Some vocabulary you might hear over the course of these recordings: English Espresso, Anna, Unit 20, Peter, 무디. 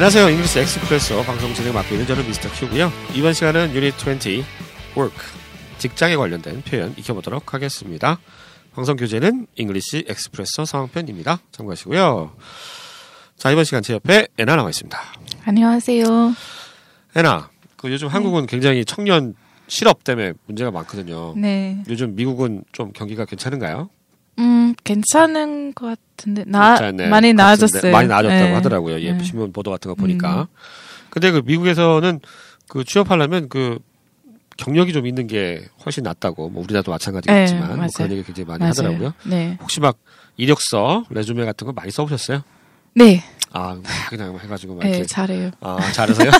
안녕하세요. 잉글리시 엑스프레소 방송 진행 맡고 있는 저는 미스터 큐고요. 이번 시간은 유닛 20 work 직장에 관련된 표현 익혀보도록 하겠습니다. 방송 교재는 잉글리시 엑스프레소 상황편입니다. 참고하시고요. 자, 이번 시간 제 옆에 애나 나와 있습니다. 안녕하세요. 애나, 그 요즘 한국은 굉장히 청년 실업 때문에 문제가 많거든요. 네. 요즘 미국은 좀 경기가 괜찮은가요? 괜찮은 것 같은데 많이 나아졌어요. 많이 나아졌다고 네. 하더라고요. 예, 신문 보도 같은 거 보니까. 근데 그 미국에서는 그 취업하려면 그 경력이 좀 있는 게 훨씬 낫다고. 뭐 우리나라도 마찬가지겠지만 네, 뭐 그런 얘기 굉장히 많이 하더라고요. 네. 혹시 막 이력서, 레주메 같은 거 많이 써보셨어요? 네. 아 그냥 해가지고 막 이렇게. 네, 잘해요. 아 잘하세요?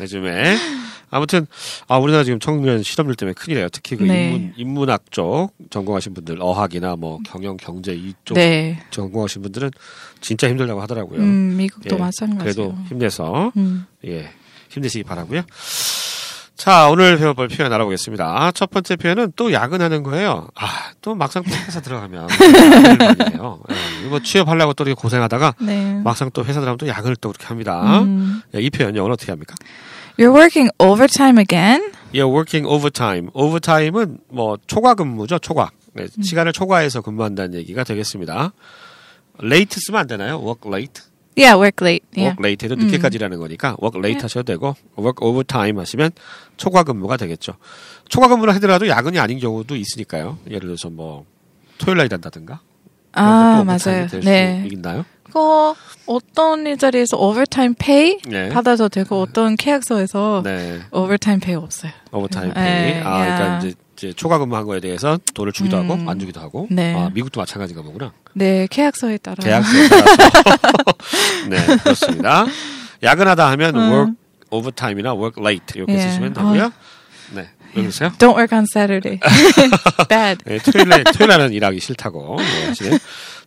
레주메. 아무튼 아 우리나라 지금 청년 실업률 때문에 큰일이에요. 특히 그 인문학 쪽 전공하신 분들, 어학이나 뭐 경영 경제 이쪽 전공하신 분들은 진짜 힘들다고 하더라고요. 미국도 예, 마찬가지예요. 그래도 힘내서 예 힘내시기 바라고요. 자, 오늘 배워볼 표현 알아보겠습니다. 첫 번째 표현은 또 야근하는 거예요. 아, 또 막상 또 회사 들어가면 야근이에요. 예, 뭐 취업하려고 또 이렇게 고생하다가 막상 또 회사 들어가면 또 야근을 또 그렇게 합니다. 예, 이 표현 영어는 어떻게 합니까? You're working overtime again? You're working overtime. Overtime은 뭐 초과 근무죠, 초과. 네, 시간을 초과해서 근무한다는 얘기가 되겠습니다. Late 쓰면 안 되나요? Work late? Yeah, work late. Work late 해도 늦게까지 일하는 거니까 work late 하셔도 되고 work overtime 하시면 초과 근무가 되겠죠. 초과 근무를 하더라도 야근이 아닌 경우도 있으니까요. 예를 들어서 뭐 토요일 날 일한다든가. 아, 맞아요. 네. 있나요? 그 어떤 일자리에서 오버타임 페이 받아도 되고 어떤 계약서에서 오버타임 페이 없어요. 오버타임 페이. 아, 그러니까 이제 초과 근무한 거에 대해서 돈을 주기도 하고 안 주기도 하고. 네. 아, 미국도 마찬가지인가 보구나. 네, 계약서에 따라. 네, 그렇습니다. 야근하다 하면 work overtime이나 work late 이렇게 쓰시면 되고요. 네. 그러세요? Don't work on Saturday. Bad. 네, 토요일에는 일하기 싫다고. 네,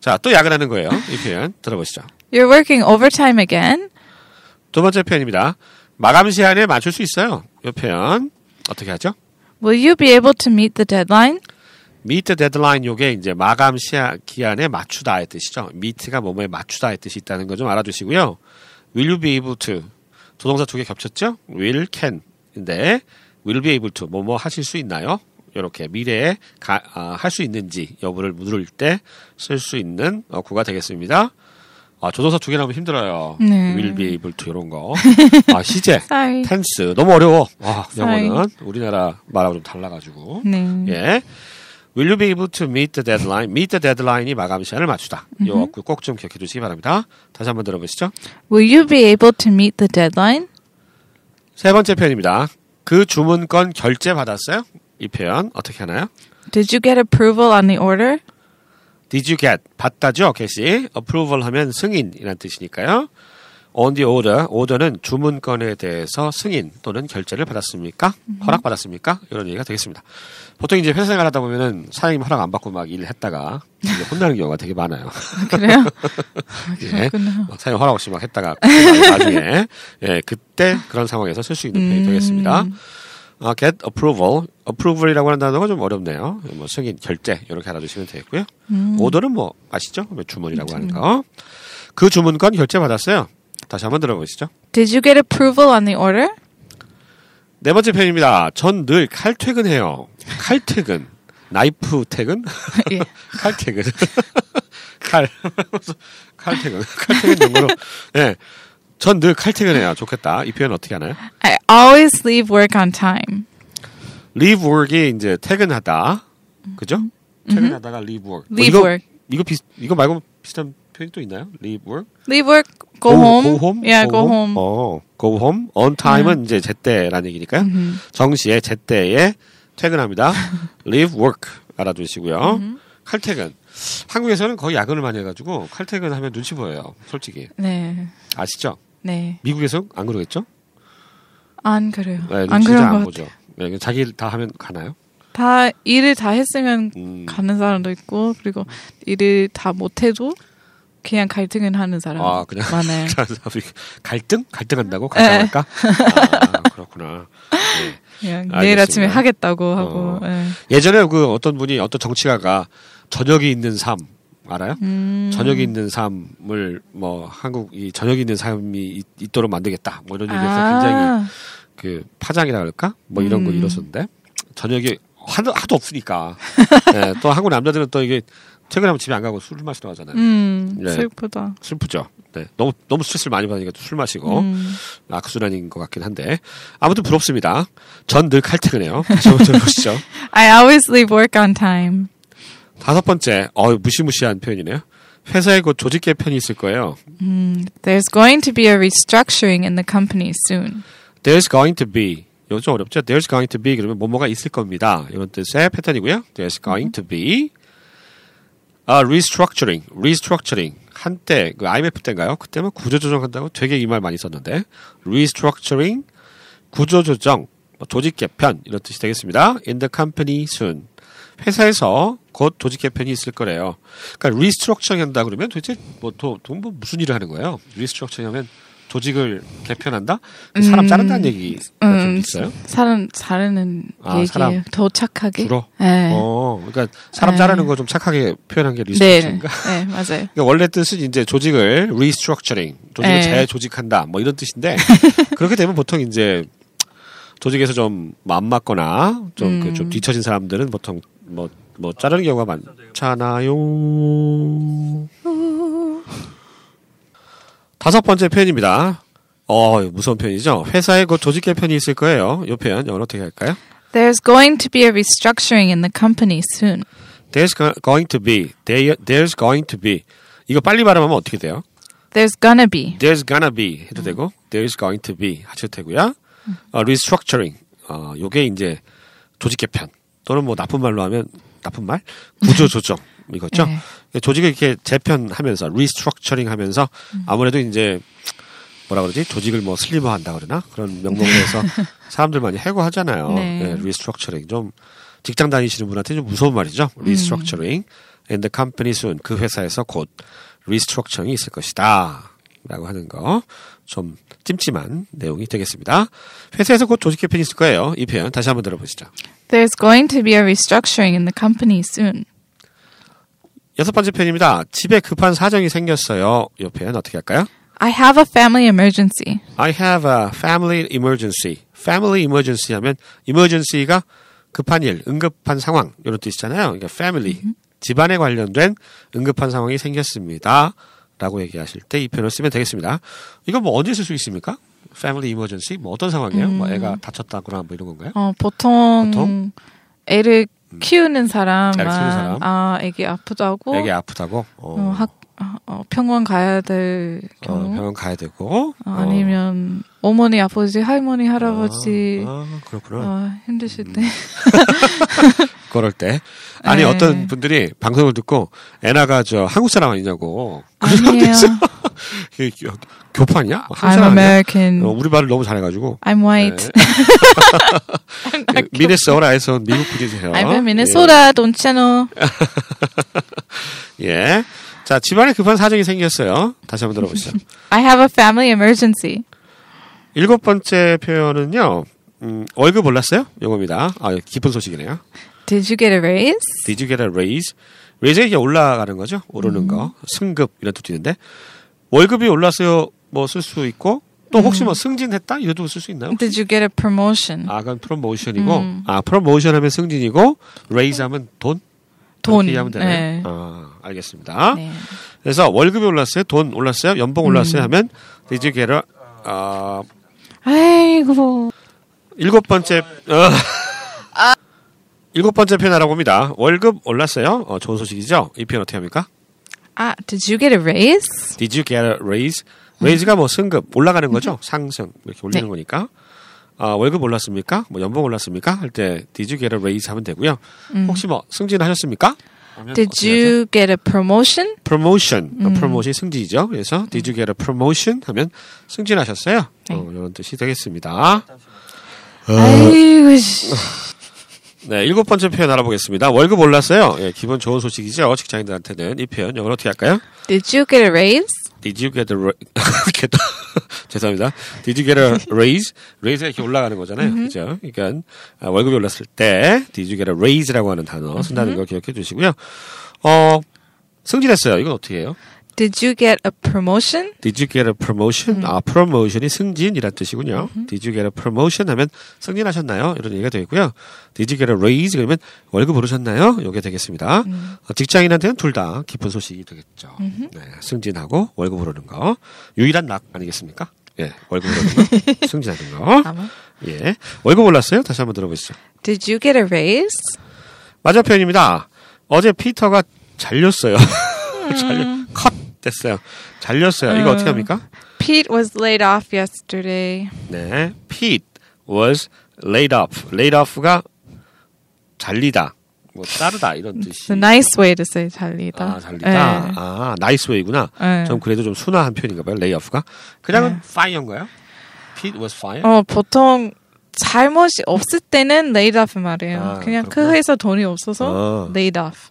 자, 또 야근하는 거예요. 이 표현 들어보시죠. You're working overtime again. 두 번째 표현입니다. 마감 시한에 맞출 수 있어요. 이 표현 어떻게 하죠? Will you be able to meet the deadline? Meet the deadline 요게 이제 마감 시한 기한에 맞추다의 뜻이죠. Meet가 뭐뭐에 맞추다의 뜻이 있다는 거 좀 알아두시고요. Will you be able to 조동사 두 개 겹쳤죠? Will, can인데. Will be able to 뭐뭐 하실 수 있나요? 이렇게 미래에 할 수 있는지 여부를 물을 때 쓸 수 있는 구가 되겠습니다. 아, 조동사 두 개 나오면 힘들어요. 네. Will be able to 이런 거. 아, 시제, 텐스 너무 어려워. 아, 영어는 우리나라 말하고 좀 달라가지고. 네. 예. Will you be able to meet the deadline? Meet the deadline이 마감 시간을 맞추다. 이 어구 꼭 좀 기억해 주시기 바랍니다. 다시 한번 들어보시죠. Will you be able to meet the deadline? 세 번째 표현입니다. 그 주문건 결제 받았어요? 이 표현 어떻게 하나요? Did you get approval on the order? Did you get 받다죠? 개시 approval 하면 승인이란 뜻이니까요. On the order, order는 주문건에 대해서 승인 또는 결제를 받았습니까? 허락 받았습니까? 이런 얘기가 되겠습니다. 보통 이제 회사 생활하다 보면은 사장님 허락 안 받고 막 일했다가 혼나는 경우가 되게 많아요. 아, 그래요? 예, 막 사장님 허락 없이 막 했다가 나중에 예, 그때 그런 상황에서 쓸 수 있는 표현이 되겠습니다. 아, get approval, approval이라고 하는 단어가 좀 어렵네요. 뭐 승인, 결제 이렇게 알아두시면 되겠고요. order는 뭐 아시죠? 주문이라고 하는 거. 그 주문건 결제 받았어요. 다시 한번 들어보시죠. Did you get approval on the order? 네 번째 표현입니다. 전 늘 칼퇴근해요. 칼퇴근. 나이프 퇴근? 예. 칼퇴근. 칼퇴근. 칼퇴근 용어로. 예. 전 늘 칼퇴근해요. 좋겠다. 이 표현 어떻게 하나요? I always leave work on time. Leave work이 이제 퇴근하다. 그죠? 퇴근하다가 leave work. Leave work. 이거 말고 비슷한 표현이 또 있나요? Leave work? Leave work. Go home. Go home. Yeah, go home. Go home. On time은 이제 제때라는 얘기니까요. 정시에 제때에 퇴근합니다. Leave work 알아두시고요. 칼퇴근. 한국에서는 거의 야근을 많이 해가지고 칼퇴근하면 눈치 보여요. 솔직히. 네. 아시죠? 네. 미국에서 안 그러겠죠? 안 그래요. 네, 안 그런 안 보죠. 네, 자기 다 하면 가나요? 다 일을 다 했으면 가는 사람도 있고 그리고 일을 다 못해도. 그냥 갈등은 하는 사람. 아, 그냥 많아요. 갈등? 갈등한다고? 갈등할까? 아, 그렇구나. 네. 그냥 내일 아침에 하겠다고 하고. 예전에 그 어떤 분이 어떤 정치가가 저녁이 있는 삶 알아요? 저녁이 있는 삶을 뭐 한국이 저녁이 있는 삶이 있도록 만들겠다. 뭐 이런 얘기에서 굉장히 그 파장이라 그럴까? 뭐 이런 거 이뤘었는데 저녁이 하도 없으니까 네, 또 한국 남자들은 또 이게 퇴근하면 집에 안 가고 술 마시러 가잖아요. 네. 슬프다. 슬프죠. 네. 너무 스트레스를 많이 받으니까 술 마시고 악순환인 것 같긴 한데 아무튼 부럽습니다. 전 늘 칼퇴근해요. 다시 한번 들어보시죠. I always leave work on time. 다섯 번째, 무시무시한 표현이네요. 회사에 곧 조직 개편이 있을 거예요. There's going to be a restructuring in the company soon. There's going to be. 이거 좀 어렵죠? There's going to be. 그러면 뭐뭐가 있을 겁니다. 이런 뜻의 패턴이고요. There's going to be. restructuring. restructuring. 한때, 그 IMF 때인가요? 그때만 구조조정한다고 되게 이 말 많이 썼는데. restructuring. 구조조정. 조직 개편. 이런 뜻이 되겠습니다. In the company soon. 회사에서 곧 조직 개편이 있을 거래요. 그러니까 리스트럭처링 한다 그러면 도대체 뭐 무슨 일을 하는 거예요? 리스트럭처링 하면 조직을 개편한다? 사람 자른다는 얘기가 좀 있어요? 사람 자르는 얘기예요. 사람 더 착하게? 주로? 네. 그러니까 사람 자르는 거 좀 착하게 표현한 게 리스트럭처링인가? 네, 맞아요. 그러니까 원래 뜻은 이제 조직을 리스트럭처링, 조직을 재조직한다 뭐 이런 뜻인데 그렇게 되면 보통 이제 조직에서 좀 안 맞거나 좀 그 좀 뒤처진 사람들은 보통 뭐 자르는 경우가 많잖아요. 다섯 번째 표현입니다. 무서운 표현이죠. 회사에 곧 조직 개편이 있을 거예요. 이 표현 영어로 어떻게 할까요? There's going to be a restructuring in the company soon. There's going to be. There's going to be. 이거 빨리 발음하면 어떻게 돼요? There's gonna be. There's gonna be 해도 되고 There's going to be 하셔도 되고요. restructuring. 요게 이제 조직 개편. 또는 뭐 나쁜 말로 하면 나쁜 말? 구조조정 이거죠. 네. 조직을 이렇게 재편하면서 리스트럭처링하면서 아무래도 이제 뭐라 그러지? 조직을 뭐 슬림화한다 그러나 그런 명목으로 해서 사람들 많이 해고하잖아요. 네. 네, 리스트럭처링 좀 직장 다니시는 분한테 좀 무서운 말이죠. 리스트럭처링 and the company soon 그 회사에서 곧 리스트럭처링이 있을 것이다. 라고 하는 거 좀 찜찜한 내용이 되겠습니다. 회사에서 곧 조직 개편이 있을 거예요. 이 표현 다시 한번 들어보시죠. There's going to be a restructuring in the company soon. 여섯 번째 표현입니다. 집에 급한 사정이 생겼어요. 이 표현 어떻게 할까요? I have a family emergency. I have a family emergency. family emergency 하면 emergency가 급한 일, 응급한 상황 이런 뜻이잖아요. 그러니까 family, 집안에 관련된 응급한 상황이 생겼습니다. 라고 얘기하실 때 이 표현을 쓰면 되겠습니다. 이거 뭐 언제 쓸 수 있습니까? Family emergency? 뭐 어떤 상황이에요? 뭐 애가 다쳤다거나 뭐 이런 건가요? 보통 애를 키우는 사람만 애기 아프다고. 애기 아프다고. 병원 가야 될 경우. 병원 가야 되고. 아니면 어머니, 아버지, 할머니, 할아버지. 그렇구나. 힘드실 때. 그럴 때. 아니, 어떤 분들이 방송을 듣고, 애나가 한국 사람 아니냐고. 아니에요. 교판이야? 한국 사람 I'm American. 우리 말을 너무 잘해가지고. I'm white. 미네소라에서 미국 분이세요. I'm from Minnesota, don't you know. 예. 자, 집안에 급한 사정이 생겼어요. 다시 한번 들어보시죠. I have a family emergency. 일곱 번째 표현은요. 월급 올랐어요? 요겁니다. 기쁜 소식이네요. Did you get a raise? Did you get a raise? raise가 이제 올라가는 거죠. 오르는 거. 승급 이런 뜻도 있는데 월급이 올랐어요. 뭐 쓸 수 있고 또 혹시 뭐 승진했다? 이것도 쓸 수 있나요? Did you get a promotion? 그건 프로모션이고 프로모션 하면 승진이고 raise 하면 돈? 돈. 하면 되나요? 네. 알겠습니다. 네. 그래서 월급이 올랐어요? 돈 올랐어요? 연봉 올랐어요? 하면 Did you get a... 아이고... 일곱 번째 표현 알아봅니다. 월급 올랐어요? 좋은 소식이죠? 이 표현 어떻게 합니까? Did you get a raise? Did you get a raise? raise가 뭐 승급, 올라가는 거죠? 상승, 이렇게 올리는 거니까. 월급 올랐습니까? 뭐 연봉 올랐습니까? 할 때 Did you get a raise 하면 되고요. 혹시 뭐 승진하셨습니까? Did you get a promotion? promotion. promotion이 승진이죠. 그래서 Did you get a promotion 하면 승진하셨어요. 이런 뜻이 되겠습니다. 네, 일곱 번째 표현 알아보겠습니다. 월급 올랐어요. 예, 기분 좋은 소식이죠. 직장인들한테는 이 표현 영어로 어떻게 할까요? Did you get a raise? Did you get a raise? 죄송합니다. Did you get a raise? raise가 이렇게 올라가는 거잖아요. 그죠? 그러니까 월급이 올랐을 때 Did you get a raise라고 하는 단어 쓴다는 걸 기억해 주시고요. 승진했어요. 이건 어떻게 해요? Did you get a promotion? Did you get a promotion? 아, promotion이 승진이란 뜻이군요. Did you get a promotion? 하면 승진하셨나요? 이런 얘기가 되겠고요. Did you get a raise? 그러면 월급 오르셨나요? 요게 되겠습니다. 직장인한테는 둘 다 기쁜 소식이 되겠죠. 네, 승진하고 월급 오르는 거. 유일한 락 아니겠습니까? 예, 월급 오르는 거. 승진하는 거. 아마. 예, 월급 올랐어요? 다시 한번 들어보시죠. Did you get a raise? 맞아 표현입니다. 어제 피터가 잘렸어요. 컷. 됐어요. 잘렸어요. 이거 어떻게 합니까? Pete was laid off yesterday. 네, Pete was laid off. Laid off가 잘리다, 뭐 자르다 이런 뜻이. The nice way to say 잘리다. 아, 잘리다. 네. 아, nice way구나. 네. 좀 그래도 좀 순화한 표현인가봐요. Lay off가. 그냥은 네. fire인가요? Pete was fired. 어, 보통. 잘못이 없을 때는 laid off 말이에요. 아, 그냥 그렇구나. 그 회사 돈이 없어서 laid off.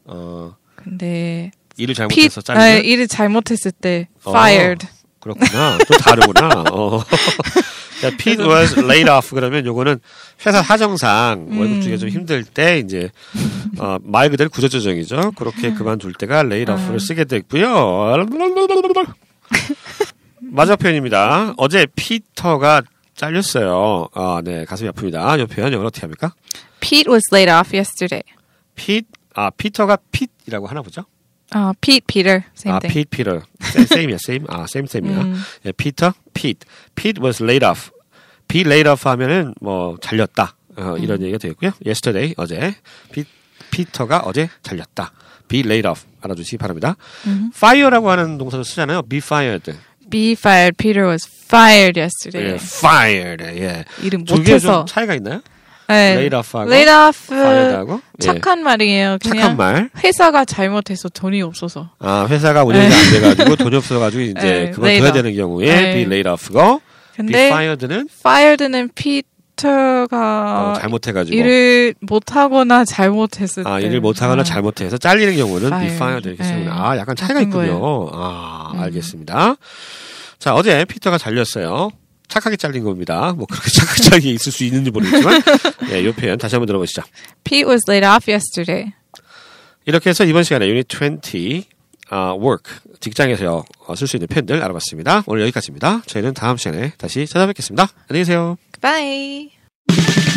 근데 일을 잘못해서 잘리면? 아, 일을 잘못했을 때 fired. 그렇구나. 또 다르구나. 자, Pete was laid off 그러면 요거는 회사 사정상 월급 주기가 좀 힘들 때 이제 말 그대로 구조조정이죠. 그렇게 그만둘 때가 laid off를 쓰게 됐고요. 마지막 표현입니다. 어제 피터가 잘렸어요. 아, 네, 가슴이 아픕니다. 이 표현 영어로 어떻게 합니까? Pete was laid off yesterday. Pete, 아, 피터가 Pete이라고 하나 보죠? 아, Pete, Peter, same 아, thing. Pete, Peter, same이야, same, 아, same이야. 예, Peter, Pete, Pete was laid off. Be laid off 하면은 뭐 잘렸다 이런 얘기가 되겠고요. Yesterday, 어제. 피터가 어제 잘렸다. Be laid off 알아두시기 바랍니다. Fire라고 하는 동사도 쓰잖아요. Be fired. Be fired. Peter was fired yesterday. Yeah, fired. 예. 이름 못해서 차이가 있나요? 네. Laid off하고. Laid off. Fired하고. 착한 예. 말이에요. 그냥 착한 말. 회사가 잘못해서 돈이 없어서. 아, 회사가 운영이 안 돼가지고 돈이 없어가지고 이제 네. 그걸 둬야 되는 경우에 네. be laid off고. 근데 be fired는? Fired는 피터가 잘못해가지고 일을 못하거나 잘못했을 때. 아, 일을 못하거나 잘못해서 잘리는 경우는 be fired 이렇게 쓰는. 아, 약간 차이가 있군요. 거예요. 아, 알겠습니다. 자, 어제 피터가 잘렸어요. 착하게 잘린 겁니다. 뭐 그렇게 착하게 잘린 게 있을 수 있는지 모르겠지만 예, 요 표현 다시 한번 들어보시죠. Pete was laid off yesterday. 이렇게 해서 이번 시간에 Unit 20 work, 직장에서 쓸 수 있는 표현들 알아봤습니다. 오늘 여기까지입니다. 저희는 다음 시간에 다시 찾아뵙겠습니다. 안녕히 계세요. Goodbye.